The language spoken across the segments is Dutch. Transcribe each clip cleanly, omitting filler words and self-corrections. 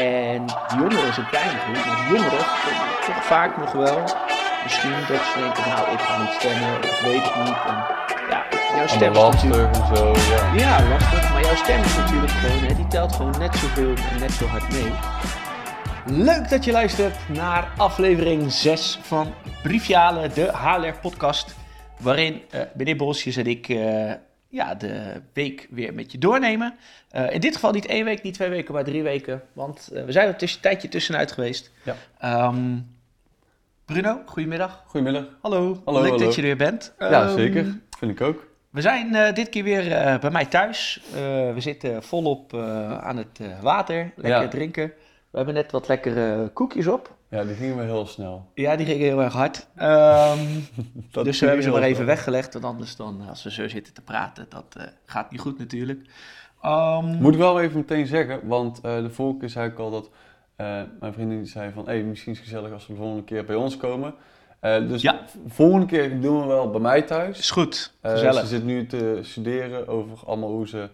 En de jongeren is een kleine groep, maar de jongeren toch vaak nog wel. Misschien dat ze denken, nou ik ga niet stemmen, ik weet het niet. En, ja, jouw stem is natuurlijk... en zo, ja. Ja, lastig, maar jouw stem is natuurlijk gewoon, hè, die telt gewoon net zoveel en net zo hard mee. Leuk dat je luistert naar aflevering 6 van Briefje Halen, de HLR-podcast. Waarin meneer Bosjes en ik de week weer met je doornemen. In dit geval niet 1 week, niet 2 weken, maar 3 weken. Want we zijn er een tijdje tussenuit geweest. Ja. Bruno, goedemiddag. Goedemiddag. Hallo. Leuk dat je er weer bent. Ja, zeker. Vind ik ook. We zijn dit keer weer bij mij thuis. We zitten volop aan het water. Lekker drinken. We hebben net wat lekkere koekjes op. Ja, die gingen wel heel snel. Ja, die gingen heel erg hard. Dus we hebben ze maar even weggelegd. Want anders dan, als we zo zitten te praten, dat gaat niet goed natuurlijk. Moet ik wel even meteen zeggen, want de vorige keer zei ik al dat mijn vriendin zei van... Hey, misschien is het gezellig als we de volgende keer bij ons komen. Volgende keer doen we wel bij mij thuis. Is goed, gezellig. Ze zit nu te studeren over allemaal hoe ze...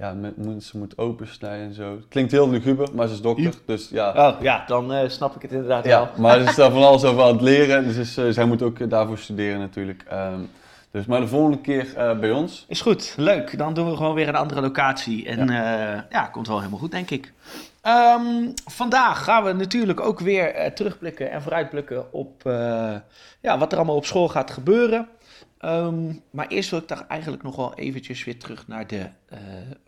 Ja, mensen moeten opensnijden en zo. Het klinkt heel luguber, maar ze is dokter, dus ja. Oh, ja, dan snap ik het inderdaad wel. Maar ze is daar van alles over aan het leren, dus zij moet ook daarvoor studeren natuurlijk. Maar de volgende keer bij ons. Is goed, leuk. Dan doen we gewoon weer een andere locatie en komt wel helemaal goed, denk ik. Vandaag gaan we natuurlijk ook weer terugblikken en vooruitblikken op wat er allemaal op school gaat gebeuren. Maar eerst wil ik daar eigenlijk nog wel eventjes weer terug naar de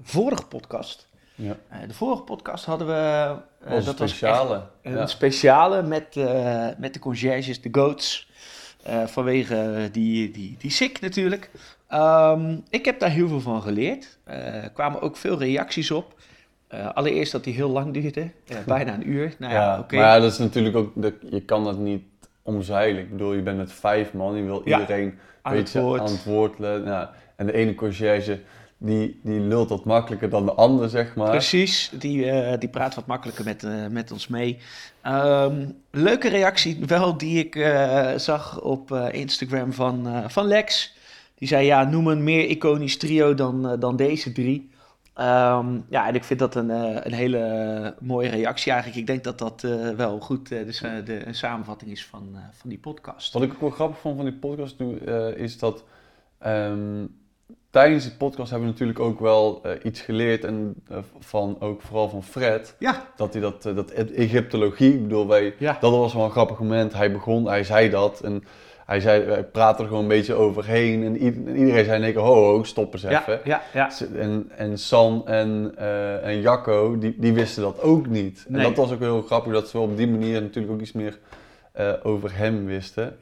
vorige podcast. Ja. De vorige podcast hadden we... Een speciale met de conciërges, de goats. Vanwege die SICK natuurlijk. Ik heb daar heel veel van geleerd. Er kwamen ook veel reacties op. Allereerst dat die heel lang duurde. Bijna een uur. Nou, ja, oké. Maar ja, dat is natuurlijk ook... Je kan dat niet omzeilen. Ik bedoel, je bent met 5 man. Je wil iedereen... Aan het woord. Ja. En de ene conciërge die lult wat makkelijker dan de ander, zeg maar. Precies, die praat wat makkelijker met ons mee. Leuke reactie wel die ik zag op Instagram van Lex. Die zei, noem een meer iconisch trio dan deze 3. En ik vind dat een hele mooie reactie eigenlijk. Ik denk dat wel goed een samenvatting is van die podcast. Wat ik ook wel grappig vond van die podcast is dat tijdens de podcast hebben we natuurlijk ook wel iets geleerd. En vooral van Fred, dat hij dat Egyptologie, ik bedoel, dat was wel een grappig moment. Hij begon, hij zei dat en... Hij zei, wij praten er gewoon een beetje overheen en iedereen zei in één keer, ho, stop eens even. Ja. En San en Jacco, die wisten dat ook niet. Nee. En dat was ook heel grappig, dat ze op die manier natuurlijk ook iets meer over hem wisten,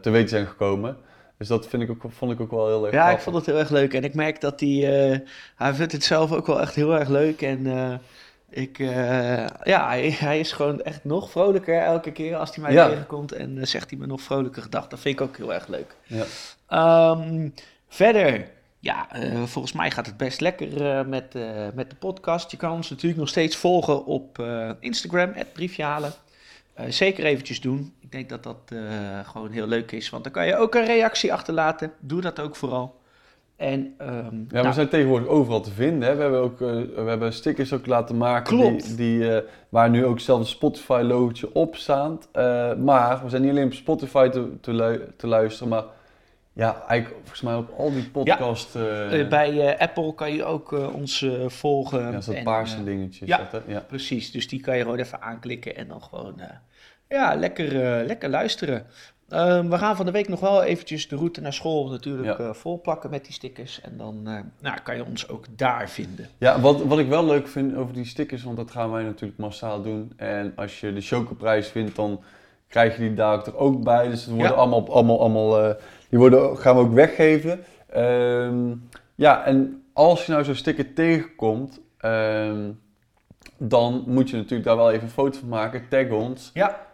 te weten zijn gekomen. Dus dat vond ik ook wel heel erg grappig. Ja, ik vond het heel erg leuk en ik merk dat hij vindt het zelf ook wel echt heel erg leuk en... hij is gewoon echt nog vrolijker elke keer als hij mij tegenkomt en zegt hij me nog vrolijke gedachten. Dat vind ik ook heel erg leuk. Ja. Verder, volgens mij gaat het best lekker met de podcast. Je kan ons natuurlijk nog steeds volgen op Instagram, @briefjehalen. Zeker eventjes doen. Ik denk dat dat gewoon heel leuk is, want dan kan je ook een reactie achterlaten. Doe dat ook vooral. En, we zijn tegenwoordig overal te vinden. Hè? We hebben ook stickers ook laten maken. Klopt. Die waar nu ook zelfs een Spotify-logootje op staat. Maar we zijn niet alleen op Spotify te luisteren, maar eigenlijk volgens mij op al die podcasts. Ja. Bij Apple kan je ook ons volgen. Ja, dat zijn paarse dingetjes. Precies. Dus die kan je gewoon even aanklikken en dan gewoon lekker luisteren. We gaan van de week nog wel eventjes de route naar school natuurlijk volplakken met die stickers. En dan kan je ons ook daar vinden. Ja, wat ik wel leuk vind over die stickers, want dat gaan wij natuurlijk massaal doen. En als je de Chocoprijs vindt, dan krijg je die daar ook bij. Dus het worden allemaal gaan we ook weggeven. En als je nou zo'n sticker tegenkomt, dan moet je natuurlijk daar wel even een foto van maken. Tag ons. Ja.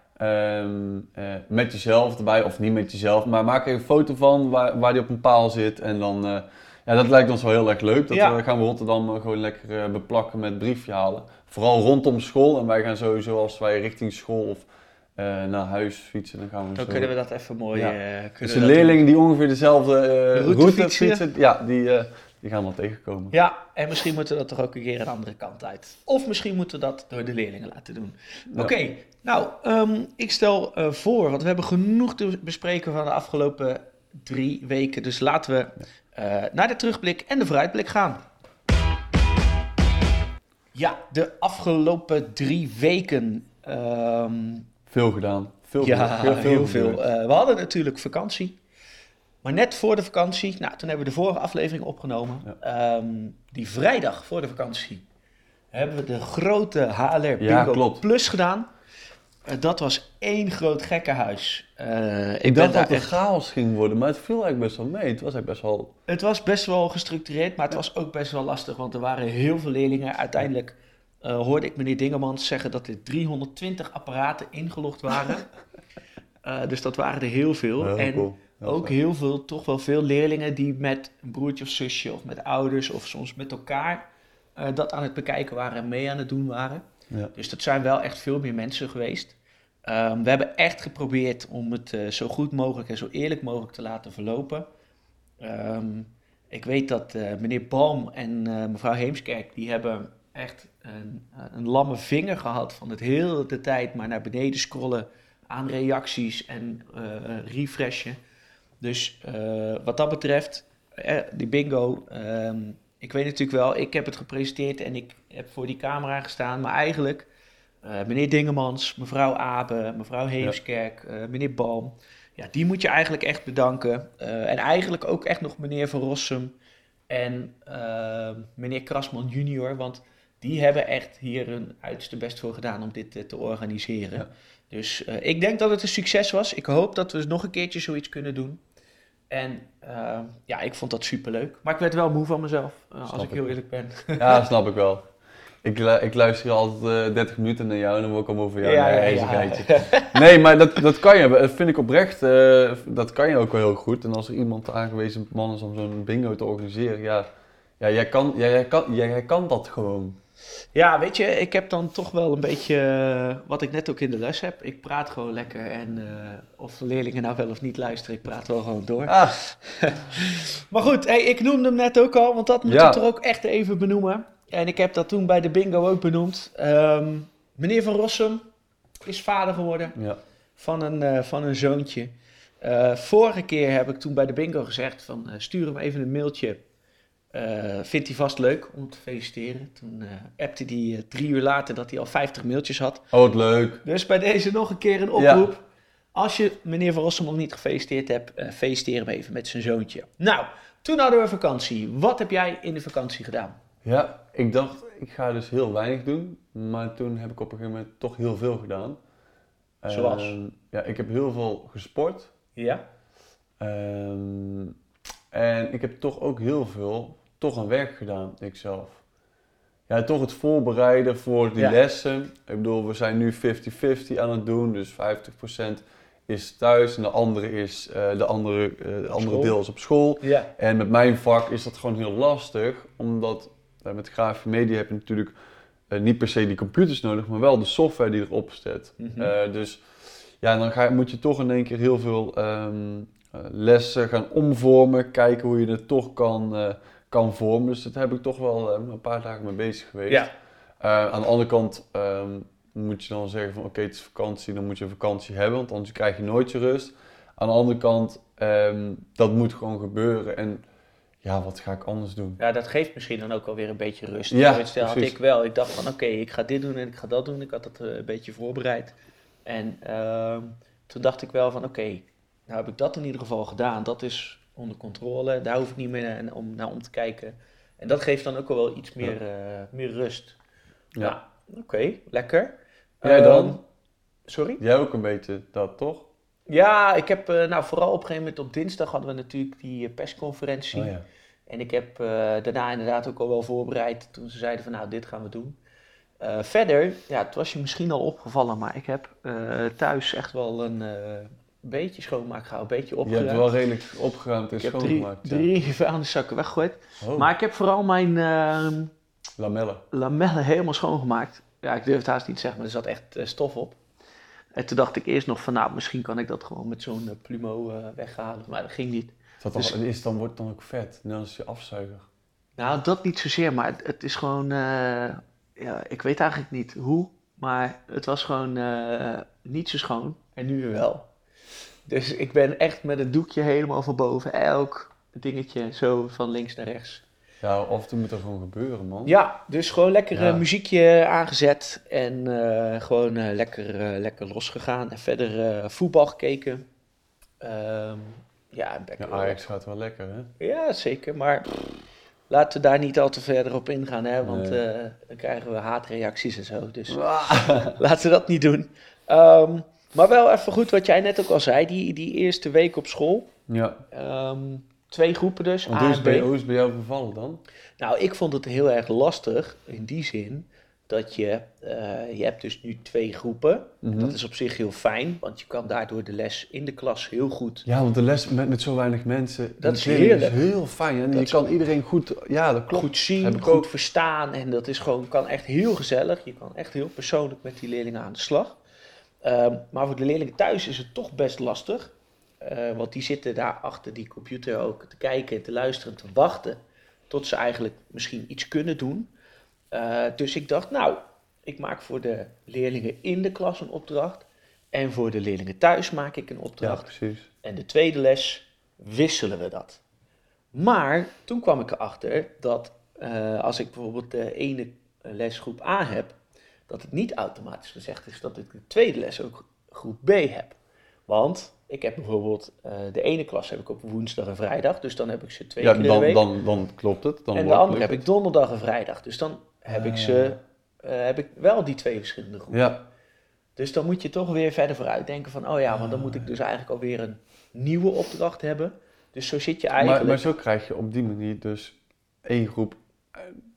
Met jezelf erbij, of niet met jezelf, maar maak er een foto van waar die op een paal zit en dan, dat lijkt ons wel heel erg leuk. Dat gaan we Rotterdam gewoon lekker beplakken met Briefje Halen. Vooral rondom school en wij gaan sowieso als wij richting school of naar huis fietsen, dan gaan we dan kunnen we dat even mooi... dus de leerlingen die ongeveer dezelfde route fietsen, Die gaan wel tegenkomen. Ja, en misschien moeten we dat toch ook een keer een andere kant uit. Of misschien moeten we dat door de leerlingen laten doen. Ja. Oké, nou, ik stel voor, want we hebben genoeg te bespreken van de afgelopen 3 weken. Dus laten we naar de terugblik en de vooruitblik gaan. Ja, de afgelopen 3 weken. Veel gedaan. Heel veel. We hadden natuurlijk vakantie. Maar net voor de vakantie, nou, toen hebben we de vorige aflevering opgenomen. Ja. Die vrijdag voor de vakantie hebben we de grote HLR Bingo Plus gedaan. Dat was 1 groot gekkenhuis. Ik dacht dat het chaos ging worden, maar het viel eigenlijk best wel mee. Het was eigenlijk best wel... Het was best wel gestructureerd, maar het was ook best wel lastig. Want er waren heel veel leerlingen. Uiteindelijk hoorde ik meneer Dingemans zeggen dat er 320 apparaten ingelogd waren. Dus dat waren er heel veel. Ja, en cool. Ook heel veel, toch wel veel leerlingen die met een broertje of zusje of met ouders of soms met elkaar dat aan het bekijken waren en mee aan het doen waren. Ja. Dus dat zijn wel echt veel meer mensen geweest. We hebben echt geprobeerd om het zo goed mogelijk en zo eerlijk mogelijk te laten verlopen. Ik weet dat meneer Baum en mevrouw Heemskerk, die hebben echt een lamme vinger gehad van het hele de tijd maar naar beneden scrollen aan reacties en refreshen. Dus wat dat betreft, die bingo, ik weet natuurlijk wel, ik heb het gepresenteerd en ik heb voor die camera gestaan. Maar eigenlijk, meneer Dingemans, mevrouw Abe, mevrouw Heemskerk, meneer Baum. Ja, die moet je eigenlijk echt bedanken. En eigenlijk ook echt nog meneer Van Rossum en meneer Krasman Junior. Want die hebben echt hier hun uiterste best voor gedaan om dit te organiseren. Ja. Dus ik denk dat het een succes was. Ik hoop dat we nog een keertje zoiets kunnen doen. En ja, ik vond dat superleuk. Maar ik werd wel moe van mezelf, als ik heel eerlijk ben. Ja, snap ik wel. Ik luister altijd 30 minuten naar jou en dan word ik allemaal over jou. Ja. Nee, maar dat kan je. Dat vind ik oprecht. Dat kan je ook wel heel goed. En als er iemand aangewezen man is om zo'n bingo te organiseren, ja jij kan dat gewoon. Ja, weet je, ik heb dan toch wel een beetje wat ik net ook in de les heb. Ik praat gewoon lekker en of de leerlingen nou wel of niet luisteren, ik praat wel gewoon door. Ah. Maar goed, hey, ik noemde hem net ook al, want dat moet ik er ook echt even benoemen. En ik heb dat toen bij de bingo ook benoemd. Meneer Van Rossum is vader geworden van een zoontje. Vorige keer heb ik toen bij de bingo gezegd van stuur hem even een mailtje. Vindt hij vast leuk om te feliciteren. Toen appte hij 3 uur later dat hij al 50 mailtjes had. Oh, wat leuk. Dus bij deze nog een keer een oproep. Ja. Als je meneer Van Rossum nog niet gefeliciteerd hebt, feliciteer hem even met zijn zoontje. Nou, toen hadden we vakantie. Wat heb jij in de vakantie gedaan? Ja, ik dacht, ik ga dus heel weinig doen. Maar toen heb ik op een gegeven moment toch heel veel gedaan. Zoals? Ja, ik heb heel veel gesport. Ja. En ik heb toch ook heel veel... toch aan werk gedaan, ikzelf. Ja, toch het voorbereiden voor die lessen. Ik bedoel, we zijn nu 50-50 aan het doen. Dus 50% is thuis en de andere is de andere deel is op school. Ja. En met mijn vak is dat gewoon heel lastig, omdat met grafische media heb je natuurlijk niet per se die computers nodig, maar wel de software die erop zit. Mm-hmm. Dus ja, dan moet je toch in één keer heel veel lessen gaan omvormen, kijken hoe je het toch kan vormen. Dus daar heb ik toch wel een paar dagen mee bezig geweest. Ja. Aan de andere kant moet je dan zeggen van oké, het is vakantie, dan moet je een vakantie hebben, want anders krijg je nooit je rust. Aan de andere kant, dat moet gewoon gebeuren en ja, wat ga ik anders doen? Ja, dat geeft misschien dan ook alweer een beetje rust. Ja, dat had ik wel. Ik dacht van oké, ik ga dit doen en ik ga dat doen. Ik had dat een beetje voorbereid. En toen dacht ik wel van oké, nou heb ik dat in ieder geval gedaan. Dat is onder controle, daar hoef ik niet meer om te kijken. En dat geeft dan ook al wel iets meer, meer rust. Ja. Nou, oké, lekker. Jij dan? Sorry? Jij ook een beetje dat, toch? Ja, ik heb vooral op een gegeven moment op dinsdag hadden we natuurlijk die persconferentie. Oh, ja. En ik heb daarna inderdaad ook al wel voorbereid toen ze zeiden van nou, dit gaan we doen. Verder, ja, het was je misschien al opgevallen, maar ik heb thuis echt wel een... beetje schoonmaak gehouden, een beetje opgeruimd. Je hebt wel redelijk opgeruimd en schoongemaakt. Ik heb 3 vuilniszakken weggegooid. Oh. Maar ik heb vooral mijn lamellen helemaal schoongemaakt. Ja, ik durf het haast niet te zeggen, maar er zat echt stof op. En toen dacht ik eerst nog van, nou, misschien kan ik dat gewoon met zo'n plumo weghalen. Maar dat ging niet. Dus, dan wordt het dan ook vet, net als je afzuiger. Nou, dat niet zozeer, maar het is gewoon... ja, ik weet eigenlijk niet hoe, maar het was gewoon niet zo schoon. En nu weer wel. Dus ik ben echt met het doekje helemaal van boven elk dingetje zo van links naar rechts. Ja, of toen moet er gewoon gebeuren, man. Ja, dus gewoon lekker muziekje aangezet en gewoon lekker losgegaan. En verder voetbal gekeken. Ja, Ajax gaat wel lekker, hè? Ja, zeker, maar... Laten we daar niet al te verder op ingaan, hè? Want dan krijgen we haatreacties en zo. Dus laten we dat niet doen. Maar wel even goed wat jij net ook al zei. Die eerste week op school. Ja. 2 groepen dus. Want hoe is het bij jou gevallen dan? Nou, ik vond het heel erg lastig. In die zin dat je hebt dus nu 2 groepen. Mm-hmm. Dat is op zich heel fijn. Want je kan daardoor de les in de klas heel goed... Ja, want de les met zo weinig mensen... Dat is heerlijk. Dat is heel fijn. En je kan iedereen goed... Ja, dat klopt. Goed zien, goed verstaan. En dat is gewoon, kan echt heel gezellig. Je kan echt heel persoonlijk met die leerlingen aan de slag. Maar voor de leerlingen thuis is het toch best lastig. Want die zitten daar achter die computer ook te kijken, te luisteren, te wachten. Tot ze eigenlijk misschien iets kunnen doen. Dus ik dacht, nou, ik maak voor de leerlingen in de klas een opdracht. En voor de leerlingen thuis maak ik een opdracht. Ja, precies. En de tweede les wisselen we dat. Maar toen kwam ik erachter dat als ik bijvoorbeeld de ene lesgroep A heb... dat het niet automatisch gezegd is dat ik de tweede les ook groep B heb. Want ik heb bijvoorbeeld de ene klas heb ik op woensdag en vrijdag. Dus dan heb ik ze 2 keer in de week. Dan klopt het. Dan en de andere heb ik donderdag en vrijdag. Dus dan heb ik ze... heb ik wel die 2 verschillende groepen. Ja. Dus dan moet je toch weer verder vooruit denken van... oh ja, want dan moet ik dus eigenlijk alweer een nieuwe opdracht hebben. Dus zo zit je eigenlijk... Maar zo krijg je op die manier dus 1 groep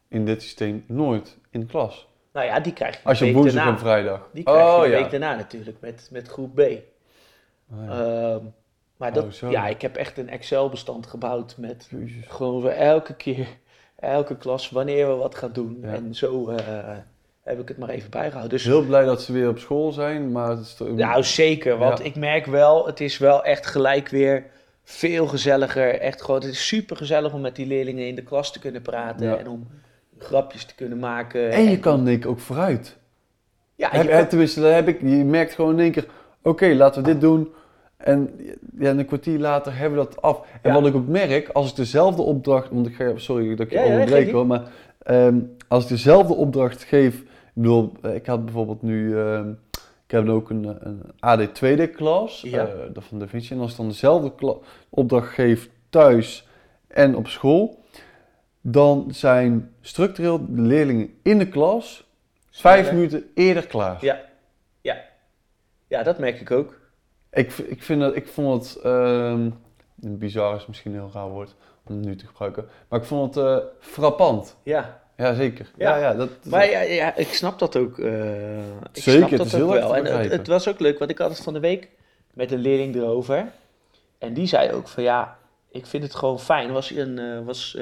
in dit systeem nooit in de klas. Nou ja, die krijg je als je week woensdag daarna, en vrijdag. Die krijg je week daarna natuurlijk met groep B. Maar ik heb echt een Excel-bestand gebouwd met gewoon voor elke keer... Elke klas, wanneer we wat gaan doen. Ja. En zo heb ik het maar even bijgehouden. Dus heel blij dat ze weer op school zijn. Maar het is nou, zeker. Want ik merk wel, het is wel echt gelijk weer veel gezelliger. Echt gewoon, het is super gezellig om met die leerlingen in de klas te kunnen praten. Ja. En om grapjes te kunnen maken. En je kan denk ik ook vooruit. Ja, je merkt gewoon in één keer, oké, laten we dit doen. En een kwartier later hebben we dat af. En wat ik ook merk, als ik dezelfde opdracht... Want ik ga, sorry dat ik je onderbreek hoor. Maar als ik dezelfde opdracht geef... Ik bedoel, ik had bijvoorbeeld nu... ik heb ook een AD tweede klas. Van Da Vinci. En als ik dan dezelfde opdracht geef thuis en op school... Dan zijn structureel de leerlingen in de klas... 5 minuten eerder klaar. Ja, dat merk ik ook. Ik vond het bizar is misschien een heel raar woord om het nu te gebruiken, maar ik vond het frappant. Ja, zeker. Ik snap dat ook. Zeker, snap dat ook wel. En het was ook leuk, want ik had het van de week met een leerling erover. En die zei ook van ik vind het gewoon fijn. Er was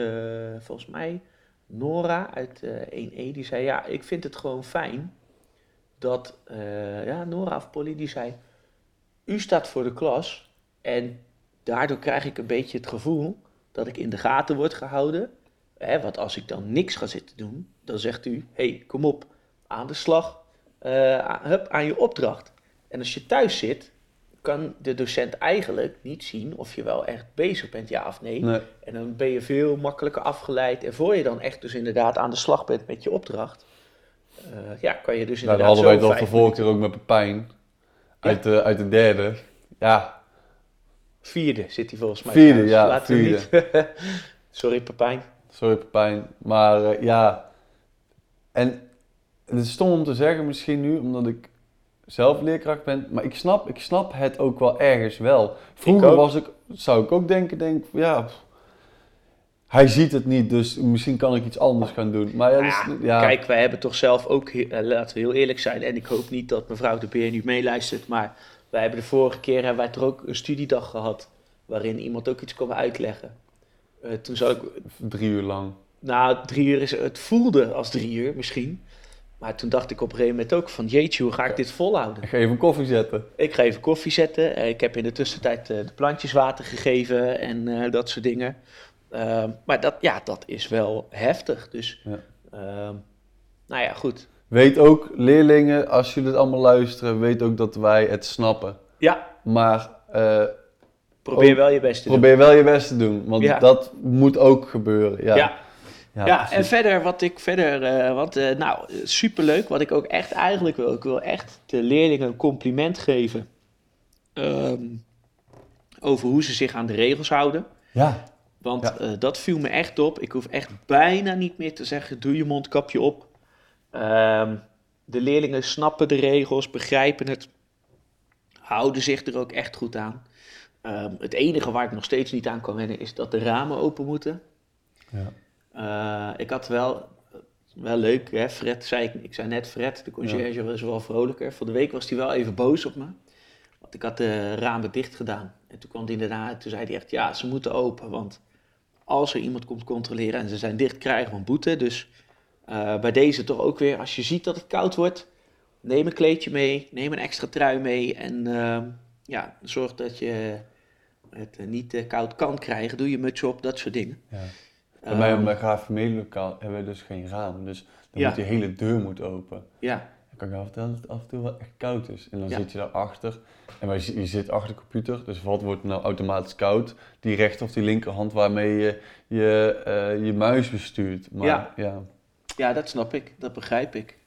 volgens mij Nora uit 1E, die zei ik vind het gewoon fijn dat Nora of Polly, die zei... U staat voor de klas en daardoor krijg ik een beetje het gevoel dat ik in de gaten word gehouden. Want als ik dan niks ga zitten doen, dan zegt u, kom op, aan de slag, aan je opdracht. En als je thuis zit, kan de docent eigenlijk niet zien of je wel echt bezig bent, ja of nee. En dan ben je veel makkelijker afgeleid. En voor je dan echt dus inderdaad aan de slag bent met je opdracht, kan je dus inderdaad zo... Dan hadden wij dat de vorige keer ook met Pepijn. Uit de derde. Ja. 4e zit hij volgens mij. 4e, ja. Laten 4e. Niet. Sorry Pepijn. Maar ja. En het is stom om te zeggen misschien nu, omdat ik zelf leerkracht ben. Maar ik snap het ook wel ergens wel. Vroeger zou ik ook denken, hij ziet het niet, dus misschien kan ik iets anders gaan doen. Maar kijk, wij hebben toch zelf ook, laten we heel eerlijk zijn... en ik hoop niet dat mevrouw de Beer nu meeluistert... maar wij hebben de vorige keer toch ook een studiedag gehad... waarin iemand ook iets kon uitleggen. Toen zat ik... 3 uur lang. Nou, 3 uur is... Het voelde als 3 uur misschien. Maar toen dacht ik op een gegeven moment ook van... jeetje, hoe ga ik dit volhouden? Ik ga even koffie zetten. Ik heb in de tussentijd de plantjes water gegeven en dat soort dingen... Maar dat, ja, dat is wel heftig. Dus, ja. Nou ja, goed. Weet ook, leerlingen, als jullie het allemaal luisteren, weet ook dat wij het snappen. Ja. Maar... Probeer wel je best te doen, want ja. Dat moet ook gebeuren. Ja, ja. Ja en verder wat ik verder... nou, superleuk, wat ik ook echt eigenlijk wil. Ik wil echt de leerlingen een compliment geven over hoe ze zich aan de regels houden. Ja. Want dat viel me echt op. Ik hoef echt bijna niet meer te zeggen, doe je mondkapje op. De leerlingen snappen de regels, begrijpen het. Houden zich er ook echt goed aan. Het enige waar ik nog steeds niet aan kan wennen is dat de ramen open moeten. Ja. Ik had wel leuk, hè? Fred zei ik zei net, Fred, de conciërge was wel vrolijker. Voor de week was hij wel even boos op me, want ik had de ramen dicht gedaan. En toen kwam hij daarna, toen zei hij echt, ja, ze moeten open, want als er iemand komt controleren en ze zijn dicht, krijgen we een boete. Dus bij deze toch ook weer, als je ziet dat het koud wordt, neem een kleedje mee, neem een extra trui mee en zorg dat je het niet koud kan krijgen. Doe je muts op, dat soort dingen. Ja. Bij mij op mijn graafvermedelokaal hebben we dus geen raam. Dus dan moet die hele deur moet open. Ja. Dan kan ik jou vertellen dat het af en toe wel echt koud is. En dan zit je daarachter. En je zit achter de computer. Dus wat wordt nou automatisch koud? Die rechter of die linkerhand waarmee je je muis bestuurt. Maar, ja, dat snap ik. Dat begrijp ik.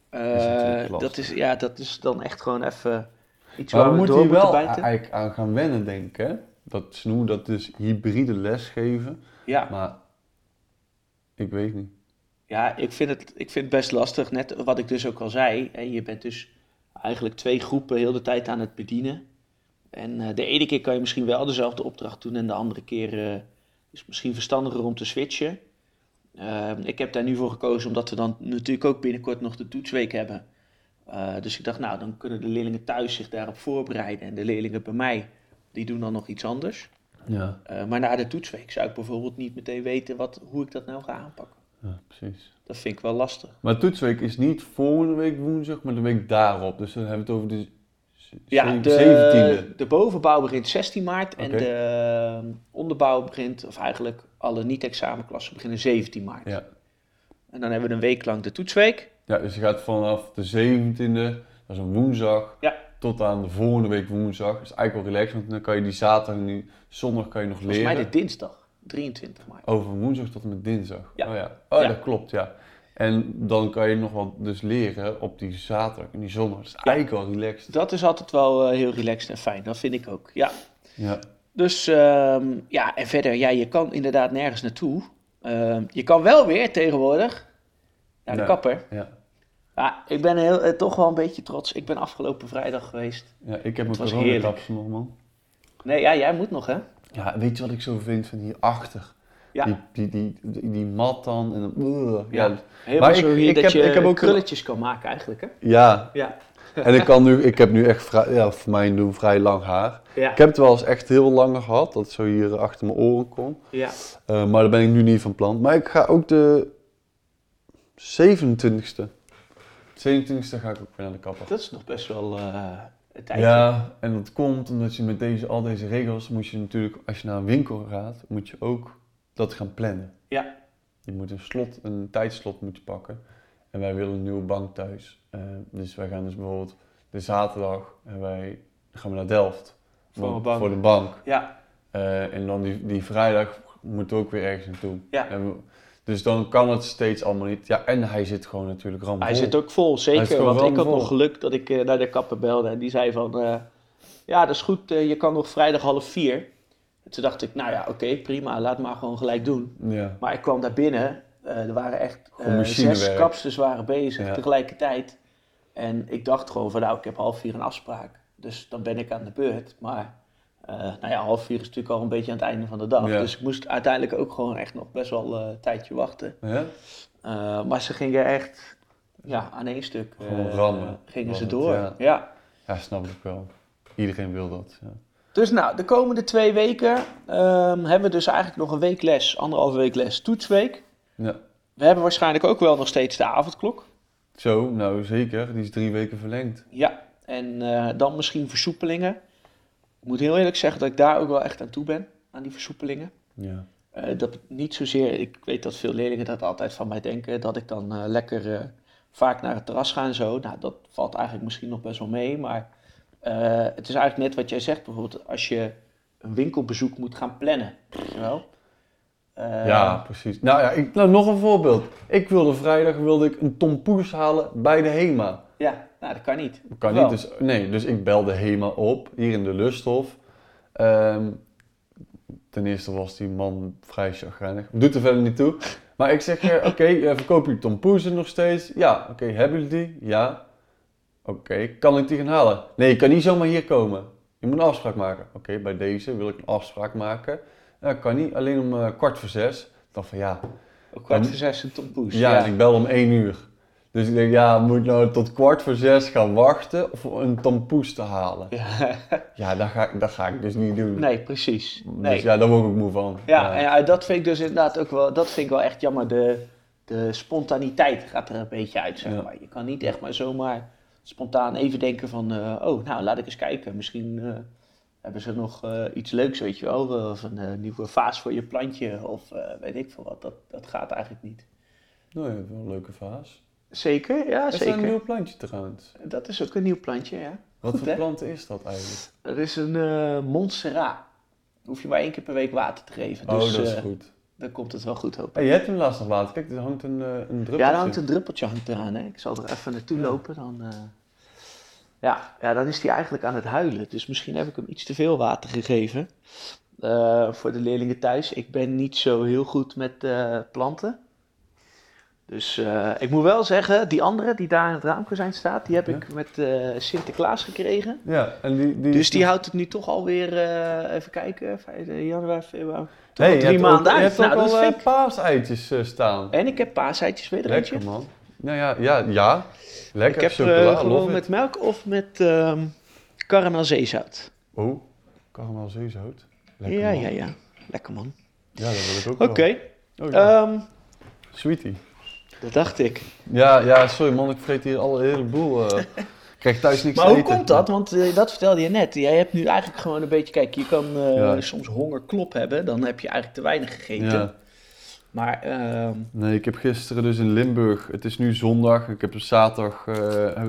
Dat is dan echt gewoon even iets waar we door moeten bijten. Maar we moeten hier wel eigenlijk aan gaan wennen, denk ik. Hè? Dat ze noemen dat dus hybride lesgeven. Ja. Maar... ik weet niet. Ja, ik vind het best lastig. Net wat ik dus ook al zei. Hè, je bent dus eigenlijk twee groepen heel de tijd aan het bedienen. En de ene keer kan je misschien wel dezelfde opdracht doen. En de andere keer is het misschien verstandiger om te switchen. Ik heb daar nu voor gekozen. Omdat we dan natuurlijk ook binnenkort nog de toetsweek hebben. Dus ik dacht, nou, dan kunnen de leerlingen thuis zich daarop voorbereiden. En de leerlingen bij mij, die doen dan nog iets anders. Ja. Maar na de toetsweek zou ik bijvoorbeeld niet meteen weten hoe ik dat nou ga aanpakken. Ja, precies. Dat vind ik wel lastig. Maar toetsweek is niet volgende week woensdag, maar de week daarop. Dus dan hebben we het over de 17e. De bovenbouw begint 16 maart en de onderbouw begint, of eigenlijk alle niet-examenklassen beginnen 17 maart. Ja. En dan hebben we een week lang de toetsweek. Ja, dus je gaat vanaf de 17e, dat is een woensdag. Ja. Tot aan de volgende week woensdag. Is eigenlijk wel relaxed, want dan kan je die zaterdag nu, zondag kan je nog leren. Volgens mij de dinsdag, 23 maart. Over woensdag tot en met dinsdag. Ja. Dat klopt, ja. En dan kan je nog wat dus leren op die zaterdag en die zondag. Dat is eigenlijk wel relaxed. Dat is altijd wel heel relaxed en fijn, dat vind ik ook, ja. Dus, en verder, je kan inderdaad nergens naartoe. Je kan wel weer tegenwoordig naar de kapper. Ja. Ja, ik ben toch wel een beetje trots. Ik ben afgelopen vrijdag geweest. Ja, ik heb mijn coronakapsel nog, man. Nee, ja, jij moet nog, hè? Ja, weet je wat ik zo vind van hierachter? Ja. Die mat dan. En dan helemaal zo hier dat ik heb ook krulletjes kan maken eigenlijk, hè? Ja. En ik heb nu echt voor mijn doen vrij lang haar. Ja. Ik heb het wel eens echt heel lang gehad. Dat het zo hier achter mijn oren kon. Ja. Maar daar ben ik nu niet van plan. Maar ik ga ook de 27e ga ik ook weer naar de kapper. Dat is nog best wel een tijdje. Ja, en dat komt omdat je met al deze regels moet je natuurlijk, als je naar een winkel gaat, moet je ook dat gaan plannen. Ja. Je moet een tijdslot moeten pakken. En wij willen een nieuwe bank thuis. Dus wij gaan dus bijvoorbeeld de zaterdag en wij gaan naar Delft. Voor de bank. Ja. En dan die vrijdag moeten we ook weer ergens naartoe. Ja. Dus dan kan het steeds allemaal niet. Ja, en hij zit gewoon natuurlijk ramvol. Hij zit ook vol, zeker. Want ik had nog geluk dat ik naar de kapper belde. En die zei van, dat is goed, je kan nog vrijdag 15:30. En toen dacht ik, nou ja, oké, prima, laat maar gewoon gelijk doen. Ja. Maar ik kwam daar binnen. Er waren echt 6 kapsters waren bezig tegelijkertijd. En ik dacht gewoon van, nou, ik heb 15:30 een afspraak. Dus dan ben ik aan de beurt. Maar 15:30 is natuurlijk al een beetje aan het einde van de dag. Ja. Dus ik moest uiteindelijk ook gewoon echt nog best wel een tijdje wachten. Ja? Maar ze gingen echt aan één stuk rammen. Gingen ze door. Ja, snap ik wel. Iedereen wil dat. Ja. Dus nou, de komende 2 weken hebben we dus eigenlijk nog een week les. 1,5 week les toetsweek. Ja. We hebben waarschijnlijk ook wel nog steeds de avondklok. Zo, nou zeker. Die is 3 weken verlengd. Ja, en dan misschien versoepelingen. Ik moet heel eerlijk zeggen dat ik daar ook wel echt aan toe ben, aan die versoepelingen. Ja. Dat niet zozeer, ik weet dat veel leerlingen dat altijd van mij denken, dat ik dan lekker vaak naar het terras ga en zo. Nou, dat valt eigenlijk misschien nog best wel mee, maar het is eigenlijk net wat jij zegt, bijvoorbeeld als je een winkelbezoek moet gaan plannen, weet je wel? Ja, precies. Nou ja, nou, nog een voorbeeld. Ik wilde vrijdag een tompoes halen bij de HEMA. Ja, nou dat kan niet. Kan niet, dus ik bel de HEMA op, hier in de Lusthof. Ten eerste was die man vrij chagrijnig. Doet er verder niet toe. Maar ik zeg, oké, verkoop je tompoezen nog steeds? Ja. Oké, hebben jullie die? Ja. Oké, kan ik die gaan halen? Nee, je kan niet zomaar hier komen. Je moet een afspraak maken. Oké, bij deze wil ik een afspraak maken. Ja, kan niet. Alleen om 5:15. Ik dacht van ja. Om 5:15 een tompoes? Ja, ja. En ik belde om 1:00. Dus ik denk, ja, moet ik nou tot 5:15 gaan wachten om een tompoes te halen? Ja, dat ga ik dus niet doen. Nee, precies. Nee. Dus ja, daar word ik ook moe van. Ja, en ja, dat vind ik dus inderdaad ook wel, dat vind ik wel echt jammer. De spontaniteit gaat er een beetje uit, zeg maar. Je kan niet echt maar zomaar spontaan even denken van, laat ik eens kijken. Misschien hebben ze nog iets leuks, weet je wel. Of een nieuwe vaas voor je plantje of weet ik veel wat. Dat gaat eigenlijk niet. Nou, je hebt wel een leuke vaas. Zeker, ja, zeker. Is dat een nieuw plantje trouwens? Dat is ook een nieuw plantje, ja. Wat voor plant is dat eigenlijk? Dat is een Monstera. Hoef je maar 1 keer per week water te geven. Oh, dus, dat is goed. Dan komt het wel goed, hoop ik. Hey, je hebt hem laatst nog water. Kijk, er hangt een druppeltje. Ja, er hangt een druppeltje eraan. Hè. Ik zal er even naartoe lopen. Dan, dan is hij eigenlijk aan het huilen. Dus misschien heb ik hem iets te veel water gegeven. Voor de leerlingen thuis. Ik ben niet zo heel goed met planten. Dus ik moet wel zeggen, die andere die daar in het raamkozijn staat, die heb ik met Sinterklaas gekregen. Ja, en die houdt het nu toch alweer, even kijken, 5 januari, februari, al 3 maanden uit. Je hebt ook al paaseitjes staan. En ik heb paaseitjes, weet je. Lekker man. Nou ja, lekker. Ik heb gewoon met melk of met karamelzeezout. Oh, karamelzeezout. Lekker man. Ja, lekker man. Ja, dat wil ik ook wel. Oké. Sweetie. Dat dacht ik. Ja, sorry man, ik vreet hier al een heleboel. Ik krijg thuis niks te eten. Maar hoe komt dat? Want dat vertelde je net. Jij hebt nu eigenlijk gewoon een beetje... Kijk, je kan soms hongerklop hebben. Dan heb je eigenlijk te weinig gegeten. Ja. Maar... Nee, ik heb gisteren dus in Limburg... Het is nu zondag. Ik heb op zaterdag...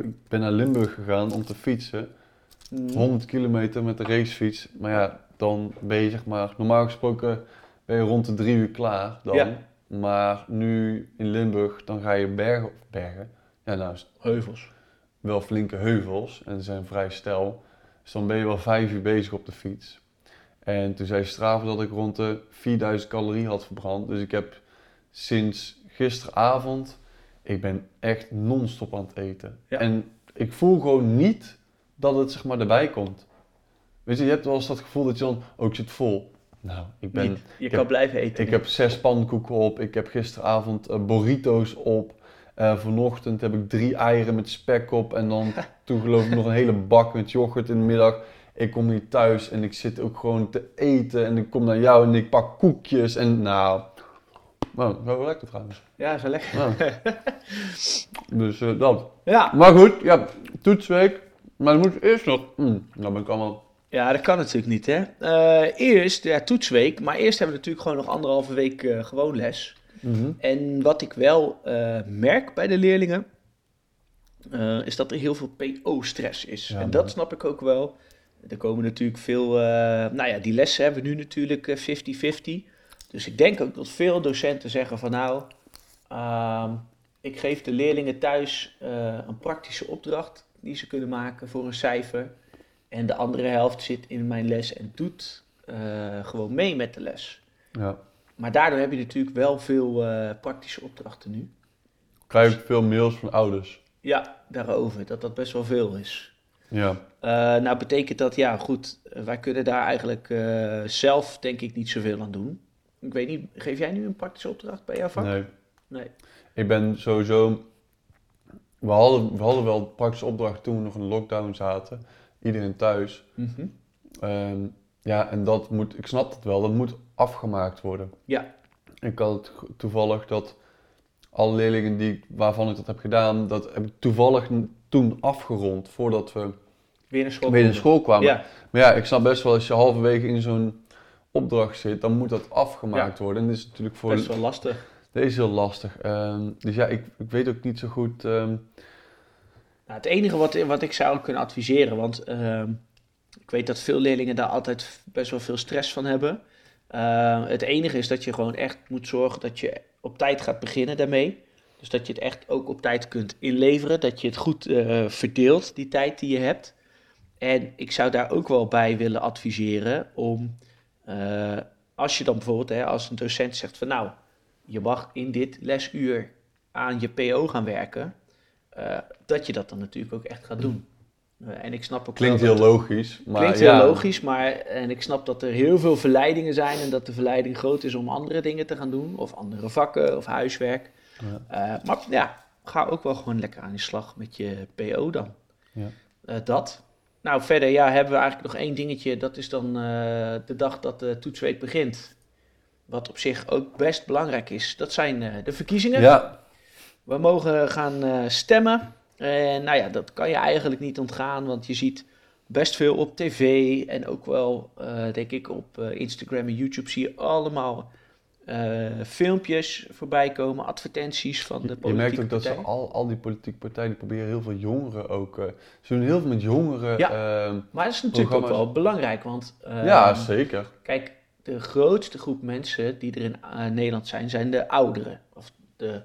ik ben naar Limburg gegaan om te fietsen. 100 kilometer met de racefiets. Maar ja, dan ben je zeg maar... Normaal gesproken ben je rond de 3 uur klaar dan. Ja. Maar nu in Limburg, dan ga je bergen. Ja, nou, heuvels. Wel flinke heuvels en ze zijn vrij steil. Dus dan ben je wel 5 uur bezig op de fiets. En toen zei Strava dat ik rond de 4000 calorieën had verbrand. Dus ik heb sinds gisteravond, ik ben echt non-stop aan het eten. Ja. En ik voel gewoon niet dat het zeg maar erbij komt. Weet je, je hebt wel eens dat gevoel dat je dan, ik zit vol. Nou, ik kan blijven eten. Ik heb 6 pannenkoeken op. Ik heb gisteravond burrito's op. Vanochtend heb ik 3 eieren met spek op. En dan toen geloof ik nog een hele bak met yoghurt in de middag. Ik kom hier thuis en ik zit ook gewoon te eten. En ik kom naar jou en ik pak koekjes. En nou dat is wel lekker trouwens. Ja, dat is wel lekker. Nou. Dus dat. Ja. Maar goed, ja, toetsweek. Maar dan moet ik eerst nog... Dan ben ik allemaal... Ja, dat kan natuurlijk niet, hè. Toetsweek. Maar eerst hebben we natuurlijk gewoon nog 1,5 week gewoon les. Mm-hmm. En wat ik wel merk bij de leerlingen... is dat er heel veel PO-stress is. Ja, en dat snap ik ook wel. Er komen natuurlijk veel... die lessen hebben we nu natuurlijk 50-50. Dus ik denk ook dat veel docenten zeggen van... ik geef de leerlingen thuis een praktische opdracht... die ze kunnen maken voor een cijfer... En de andere helft zit in mijn les en doet gewoon mee met de les. Ja. Maar daardoor heb je natuurlijk wel veel praktische opdrachten nu. Krijg je veel mails van ouders? Ja, daarover. Dat best wel veel is. Ja. Betekent dat, wij kunnen daar eigenlijk zelf denk ik niet zoveel aan doen. Ik weet niet, geef jij nu een praktische opdracht bij jouw vak? Nee. Ik ben sowieso... We hadden wel praktische opdracht toen we nog in lockdown zaten... Iedereen thuis. Mm-hmm. En dat moet, ik snap het wel, dat moet afgemaakt worden. Ja. Ik had het toevallig dat alle leerlingen waarvan ik dat heb gedaan, dat heb ik toevallig toen afgerond voordat we weer naar school kwamen. Ja. Maar ja, ik snap best wel als je halverwege in zo'n opdracht zit, dan moet dat afgemaakt worden. En dat is natuurlijk voor... Best wel lastig. Dat is heel lastig. Dus ja, ik weet ook niet zo goed... Nou, het enige wat ik zou kunnen adviseren, want ik weet dat veel leerlingen daar altijd best wel veel stress van hebben. Het enige is dat je gewoon echt moet zorgen dat je op tijd gaat beginnen daarmee. Dus dat je het echt ook op tijd kunt inleveren, dat je het goed verdeelt, die tijd die je hebt. En ik zou daar ook wel bij willen adviseren om, als je dan bijvoorbeeld, als een docent zegt van nou, je mag in dit lesuur aan je PO gaan werken, dat je dat dan natuurlijk ook echt gaat doen. En ik snap ook Klinkt heel logisch, maar en ik snap dat er heel veel verleidingen zijn en dat de verleiding groot is om andere dingen te gaan doen, of andere vakken, of huiswerk. Ja. Maar ja, ga ook wel gewoon lekker aan de slag met je PO dan. Ja. Dat. Nou, verder hebben we eigenlijk nog één dingetje. Dat is dan de dag dat de toetsweek begint. Wat op zich ook best belangrijk is. Dat zijn de verkiezingen. Ja. We mogen gaan stemmen. En nou ja, dat kan je eigenlijk niet ontgaan. Want je ziet best veel op tv. En ook wel, denk ik, op Instagram en YouTube zie je allemaal... filmpjes voorbij komen, advertenties van de politieke partijen. Je merkt ook dat ze al die politieke partijen proberen heel veel jongeren ook... ze doen heel veel met jongeren... Ja, maar dat is natuurlijk ook wel belangrijk, want... ja, zeker. Kijk, de grootste groep mensen die er in Nederland zijn de ouderen. Of de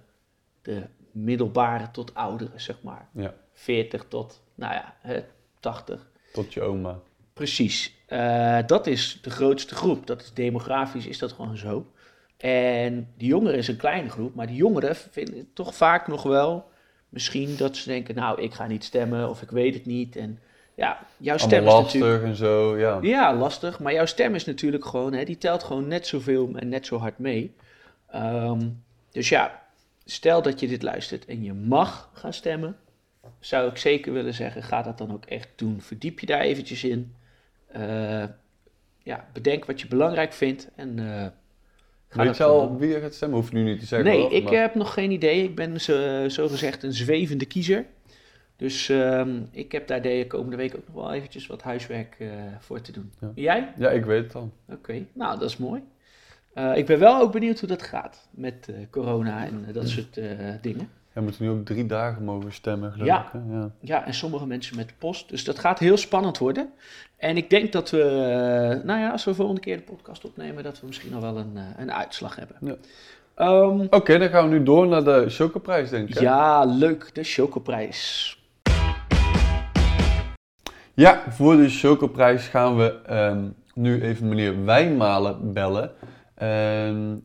middelbare tot ouderen, zeg maar. Ja. 40 tot, 80. Tot je oma. Precies. Dat is de grootste groep. Dat is demografisch, is dat gewoon zo. En die jongeren is een kleine groep, maar die jongeren vinden toch vaak nog wel misschien dat ze denken, nou, ik ga niet stemmen of ik weet het niet. En ja, jouw stem allemaal is natuurlijk... lastig en zo, ja. Ja, lastig, maar jouw stem is natuurlijk gewoon, die telt gewoon net zoveel en net zo hard mee. Dus ja, stel dat je dit luistert en je mag gaan stemmen, zou ik zeker willen zeggen, ga dat dan ook echt doen. Verdiep je daar eventjes in. Bedenk wat je belangrijk vindt en... Weet je al wie je gaat stemmen? Hoef je nu niet te zeggen. Nee, hoor, ik heb nog geen idee. Ik ben zogezegd een zwevende kiezer. Dus ik heb daar de komende week ook nog wel eventjes wat huiswerk voor te doen. Ja. Jij? Ja, ik weet het al. Oké, nou dat is mooi. Ik ben wel ook benieuwd hoe dat gaat met corona en dat soort dingen. Ja, we moeten nu ook 3 dagen mogen stemmen, geloof ik. Ja, en sommige mensen met de post. Dus dat gaat heel spannend worden. En ik denk dat we, als we volgende keer de podcast opnemen, dat we misschien al wel een uitslag hebben. Ja. Oké, dan gaan we nu door naar de Chocoprijs, denk ik. Hè? Ja, leuk, de Chocoprijs. Ja, voor de Chocoprijs gaan we nu even meneer Wijnmalen bellen.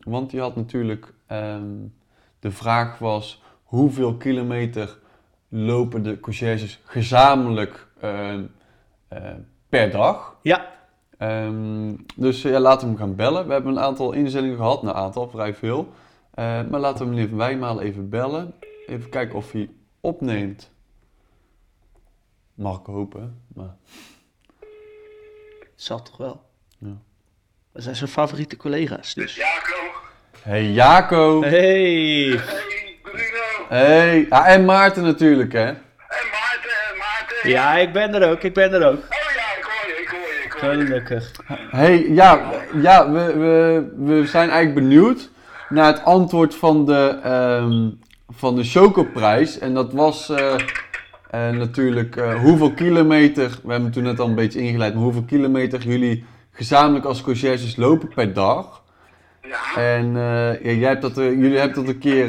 Want die had natuurlijk, de vraag was... Hoeveel kilometer lopen de conciërges gezamenlijk per dag? Ja. Dus laten we hem gaan bellen. We hebben een aantal inzendingen gehad. Vrij veel. Maar laten we meneer Wijnmalen even bellen. Even kijken of hij opneemt. Mag ik hopen, maar... Het zal toch wel? Ja. We zijn zijn favoriete collega's, dus. Jacco! Hey Jacco! Hey! Hey, en Maarten natuurlijk, hè? En Maarten. Ja, ik ben er ook. Oh ja, ik hoor je. Gelukkig. Hey, ja we zijn eigenlijk benieuwd naar het antwoord van de Chocoprijs. En dat was natuurlijk hoeveel kilometer, we hebben toen net al een beetje ingeleid, maar hoeveel kilometer jullie gezamenlijk als conciërges lopen per dag. Ja. En jullie hebben dat een keer...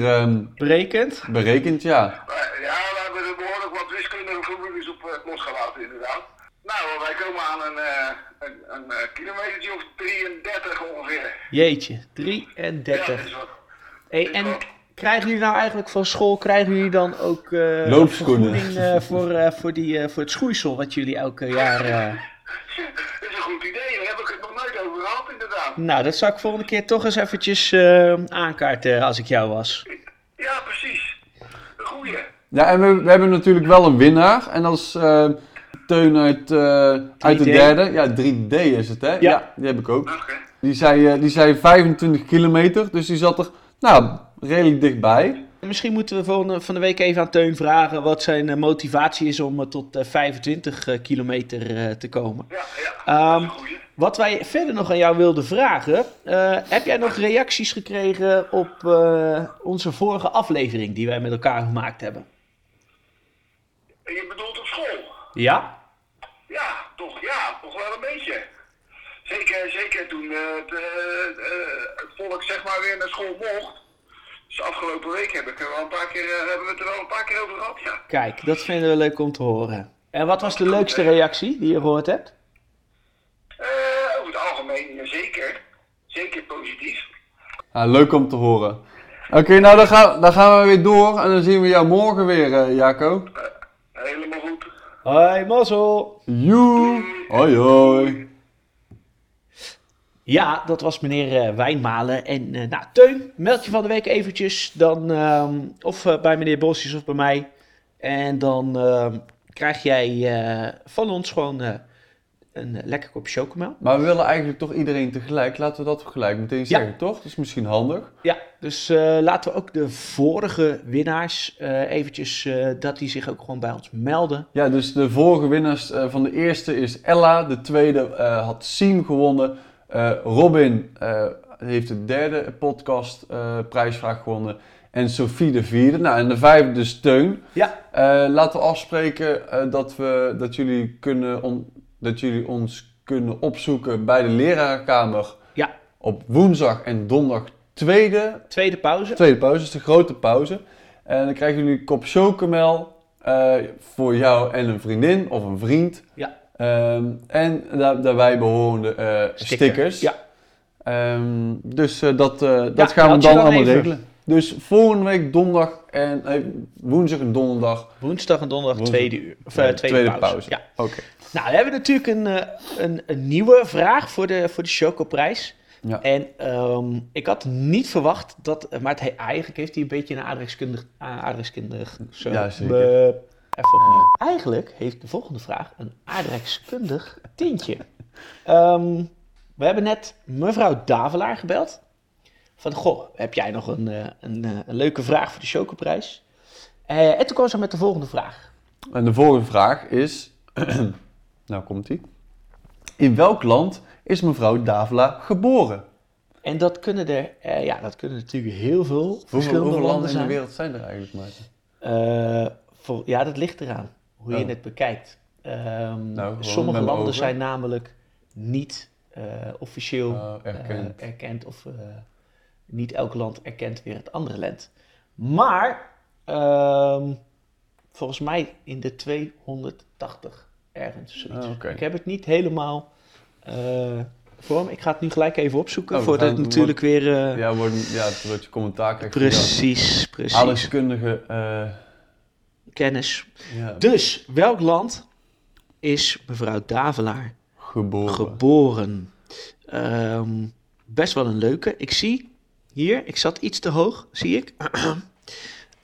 Berekend, ja. Ja, we hebben er behoorlijk wat wiskundige formules op losgelaten, inderdaad. Nou, wij komen aan een kilometertje of 33 ongeveer. Jeetje, 33. Ja, dat is wat. En krijgen jullie nou eigenlijk van school, dan ook... loopschoenen. Voor het schoeisel wat jullie elke jaar... Dat is een goed idee, daar heb ik het nog nooit over gehad, inderdaad. Nou, dat zou ik volgende keer toch eens eventjes aankaarten als ik jou was. Ja, precies. Een goeie. Ja, en we hebben natuurlijk wel een winnaar. En dat is Teun uit de derde. Ja, 3D is het, hè? Ja, die heb ik ook. Okay. Die zei 25 kilometer, dus die zat er redelijk dichtbij. Misschien moeten we van de week even aan Teun vragen wat zijn motivatie is om tot 25 kilometer te komen. Ja, dat is een goeie. Wat wij verder nog aan jou wilden vragen, heb jij nog reacties gekregen op onze vorige aflevering die wij met elkaar gemaakt hebben? Je bedoelt op school? Ja. Ja, toch wel een beetje. Zeker toen het volk zeg maar weer naar school mocht. Dus afgelopen week hebben we het er al een paar keer over gehad, ja. Kijk, dat vinden we leuk om te horen. En wat was de leukste reactie die je gehoord hebt? Over het algemeen zeker. Zeker positief. Ja, leuk om te horen. Oké, nou dan gaan we weer door en dan zien we jou morgen weer, Jacco. Helemaal goed. Hoi, mazzel. Joe. Hoi, hoi. Ja, dat was meneer Wijnmalen. En nou, Teun, meld je van de week eventjes. Dan, of bij meneer Bosjes of bij mij. En dan krijg jij van ons gewoon een lekker kopje chocomel. Maar we willen eigenlijk toch iedereen tegelijk. Laten we dat gelijk meteen zeggen, ja. Toch? Dat is misschien handig. Ja, dus laten we ook de vorige winnaars eventjes, dat die zich ook gewoon bij ons melden. Ja, dus de vorige winnaars van de eerste is Ella. De tweede had Siem gewonnen. Robin heeft de derde podcast prijsvraag gewonnen. En Sophie de vierde. Nou, en de vijfde dus Teun. Ja. Laten we afspreken dat jullie ons kunnen opzoeken bij de lerarenkamer. Ja. Op woensdag en donderdag tweede pauze. Tweede pauze, dus de grote pauze. En dan krijgen jullie een kop chocomel voor jou en een vriendin of een vriend. Ja. En daarbij behorende stickers. Ja. Dus dat gaan we dan allemaal regelen. Dus volgende week donderdag en woensdag en donderdag. Woensdag en donderdag tweede pauze. Ja. Okay. Nou, we hebben natuurlijk een nieuwe vraag voor de Chocoprijs. Ja. En ik had niet verwacht dat, maar eigenlijk heeft hij een beetje een aardrijkskundig zo. Ja, zeker. Eigenlijk heeft de volgende vraag een aardrijkskundig tintje. We hebben net mevrouw Davelaar gebeld. Van, goh, heb jij nog een leuke vraag voor de Chocoprijs? En toen kwam ze met de volgende vraag. En de volgende vraag is... nou komt-ie. In welk land is mevrouw Davelaar geboren? En dat kunnen er... dat kunnen natuurlijk heel veel verschillende landen zijn. Hoeveel landen in de wereld zijn er eigenlijk, Maarten? Dat ligt eraan hoe je het bekijkt. Sommige landen zijn namelijk niet officieel erkend of niet elk land erkent weer het andere land. Maar volgens mij in de 280 ergens zoiets. Ik heb het niet helemaal voor me. Ik ga het nu gelijk even opzoeken voordat het natuurlijk weer... voordat je commentaar krijgt. Precies. Aardrijkskundige... kennis. Ja. Dus, welk land is mevrouw Davelaar geboren? Best wel een leuke. Ik zie hier, ik zat iets te hoog, zie ik.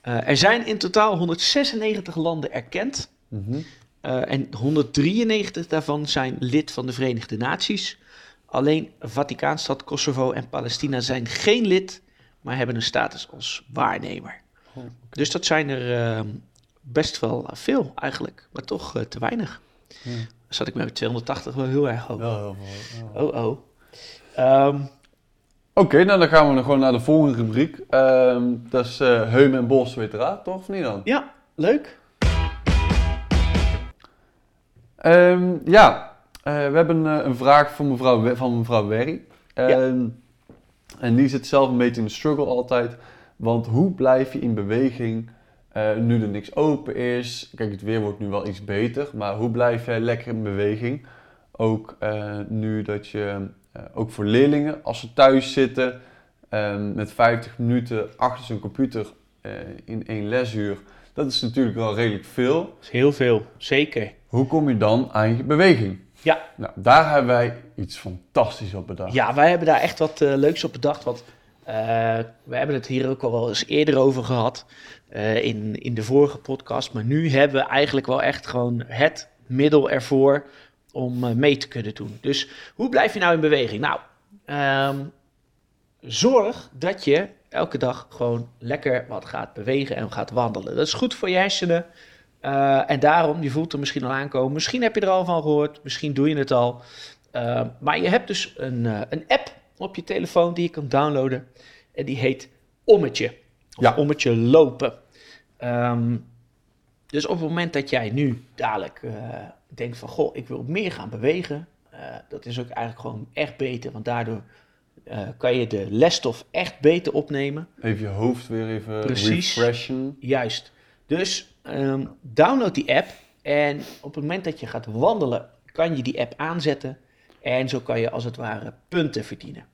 Er zijn in totaal 196 landen erkend. Mm-hmm. En 193 daarvan zijn lid van de Verenigde Naties. Alleen Vaticaanstad, Kosovo en Palestina zijn geen lid, maar hebben een status als waarnemer. Oh, okay. Dus dat zijn er... best wel veel eigenlijk, maar toch te weinig. Ja. Zat ik met 280 wel heel erg hoog. Ja. Oké, nou dan gaan we gewoon naar de volgende rubriek. Dat is Heum en Bos, weet je raad, toch? Of niet dan? Ja, leuk. We hebben een vraag van mevrouw Werry. En die zit zelf een beetje in de struggle altijd. Want hoe blijf je in beweging... nu er niks open is, kijk, het weer wordt nu wel iets beter, maar hoe blijf jij lekker in beweging? Ook nu dat je, ook voor leerlingen, als ze thuis zitten met 50 minuten achter zijn computer in één lesuur, dat is natuurlijk wel redelijk veel. Dat is heel veel, zeker. Hoe kom je dan aan je beweging? Ja. Nou, daar hebben wij iets fantastisch op bedacht. Ja, wij hebben daar echt wat leuks op bedacht, want we hebben het hier ook al wel eens eerder over gehad. In de vorige podcast. Maar nu hebben we eigenlijk wel echt gewoon het middel ervoor om mee te kunnen doen. Dus hoe blijf je nou in beweging? Nou, zorg dat je elke dag gewoon lekker wat gaat bewegen en gaat wandelen. Dat is goed voor je hersenen. En daarom, je voelt er misschien al aankomen. Misschien heb je er al van gehoord. Misschien doe je het al. Maar je hebt dus een app op je telefoon die je kan downloaden. En die heet Ommetje. Of ja. Ommetje lopen. Dus op het moment dat jij nu dadelijk denkt van... Goh, ik wil meer gaan bewegen. Dat is ook eigenlijk gewoon echt beter. Want daardoor kan je de lesstof echt beter opnemen. Even je hoofd weer even refreshen. Juist. Dus download die app. En op het moment dat je gaat wandelen... kan je die app aanzetten. En zo kan je als het ware punten verdienen.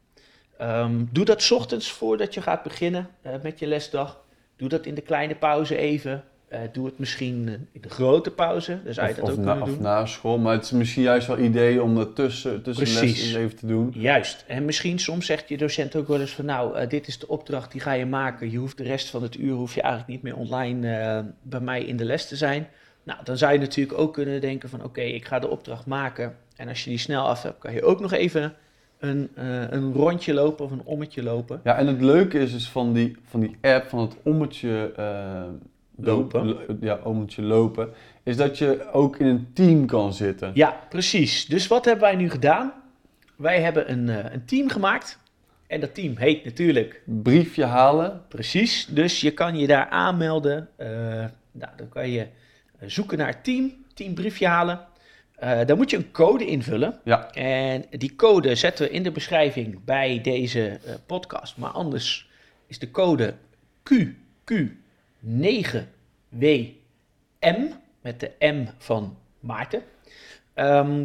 Doe dat 's ochtends voordat je gaat beginnen met je lesdag. Doe dat in de kleine pauze even. Doe het misschien in de grote pauze. Dan zou je dat ook kunnen doen. Of na school. Maar het is misschien juist wel idee om dat tussen les even te doen. Juist. En misschien soms zegt je docent ook wel eens van... Nou, dit is de opdracht, die ga je maken. Je hoeft de rest van het uur hoef je eigenlijk niet meer online bij mij in de les te zijn. Nou, dan zou je natuurlijk ook kunnen denken van... Oké, ik ga de opdracht maken. En als je die snel af hebt, kan je ook nog even... Een rondje lopen of een ommetje lopen. Ja, en het leuke is dus van die app, van het ommetje lopen. Ommetje lopen, is dat je ook in een team kan zitten. Ja, precies. Dus wat hebben wij nu gedaan? Wij hebben een team gemaakt. En dat team heet natuurlijk... Briefje Halen. Precies. Dus je kan je daar aanmelden. Dan kan je zoeken naar het team Briefje Halen. Dan moet je een code invullen. Ja. En die code zetten we in de beschrijving bij deze podcast. Maar anders is de code QQ9WM. Met de M van Maarten.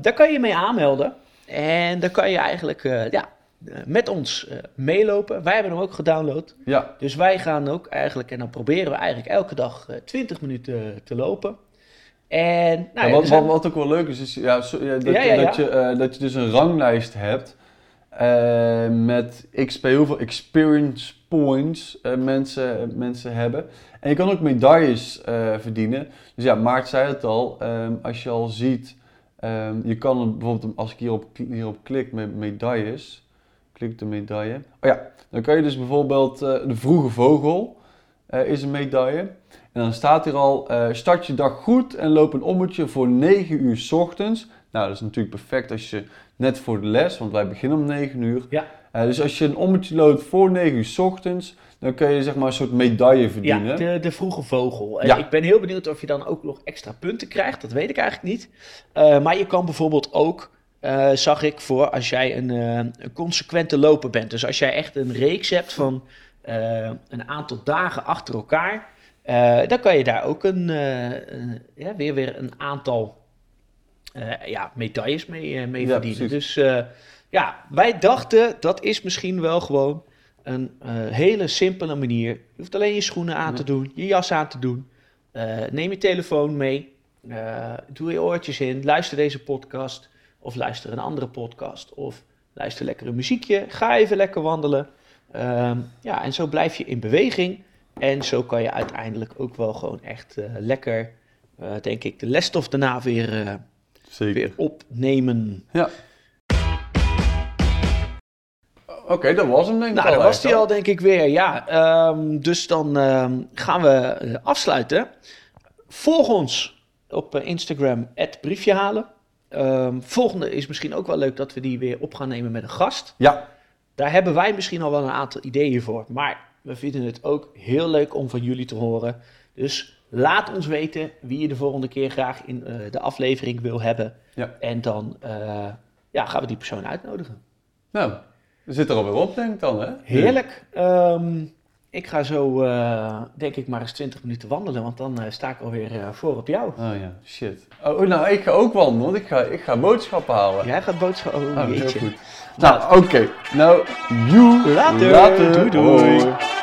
Daar kan je mee aanmelden. En dan kan je eigenlijk met ons meelopen. Wij hebben hem ook gedownload. Ja. Dus wij gaan ook eigenlijk... En dan proberen we eigenlijk elke dag 20 minuten te lopen. En, nou, wat ook wel leuk is dat je dus een ranglijst hebt met heel veel experience points mensen hebben. En je kan ook medailles verdienen. Dus ja, Maart zei het al, als je al ziet, je kan bijvoorbeeld, als ik hierop klik met medailles, klik de medaille. Oh ja, dan kan je dus bijvoorbeeld de vroege vogel is een medaille. En dan staat hier al, start je dag goed en loop een ommetje voor 9 uur 's ochtends. Nou, dat is natuurlijk perfect als je net voor de les, want wij beginnen om 9 uur. Ja. Dus als je een ommetje loopt voor 9 uur 's ochtends, dan kun je zeg maar een soort medaille verdienen. Ja, de vroege vogel. Ja. Ik ben heel benieuwd of je dan ook nog extra punten krijgt, dat weet ik eigenlijk niet. Maar je kan bijvoorbeeld ook, zag ik voor, als jij een consequente loper bent. Dus als jij echt een reeks hebt van een aantal dagen achter elkaar... dan kan je daar ook weer een aantal medailles mee verdienen. Precies. Dus wij dachten dat is misschien wel gewoon een hele simpele manier. Je hoeft alleen je schoenen aan te doen, je jas aan te doen. Neem je telefoon mee, doe je oortjes in, luister deze podcast of luister een andere podcast. Of luister lekker een muziekje, ga even lekker wandelen. En zo blijf je in beweging. En zo kan je uiteindelijk ook wel gewoon echt lekker, denk ik, de lesstof daarna weer opnemen. Ja. Oké, dat was hem denk ik al. Nou, dat was hij al denk ik weer, ja. Dus dan gaan we afsluiten. Volg ons op Instagram, @briefjehalen. Volgende is misschien ook wel leuk dat we die weer op gaan nemen met een gast. Ja. Daar hebben wij misschien al wel een aantal ideeën voor, maar... We vinden het ook heel leuk om van jullie te horen. Dus laat ons weten wie je de volgende keer graag in de aflevering wil hebben. Ja. En dan gaan we die persoon uitnodigen. Nou, we zitten er alweer op denk ik dan hè? Heerlijk. Ik ga zo denk ik maar eens 20 minuten wandelen. Want dan sta ik alweer voor op jou. Oh ja, shit. Oh, nou ik ga ook wandelen. Want ik ga boodschappen halen. Jij gaat boodschappen halen. Oh, heel goed. Nou, oké. Nou, you later. Doei.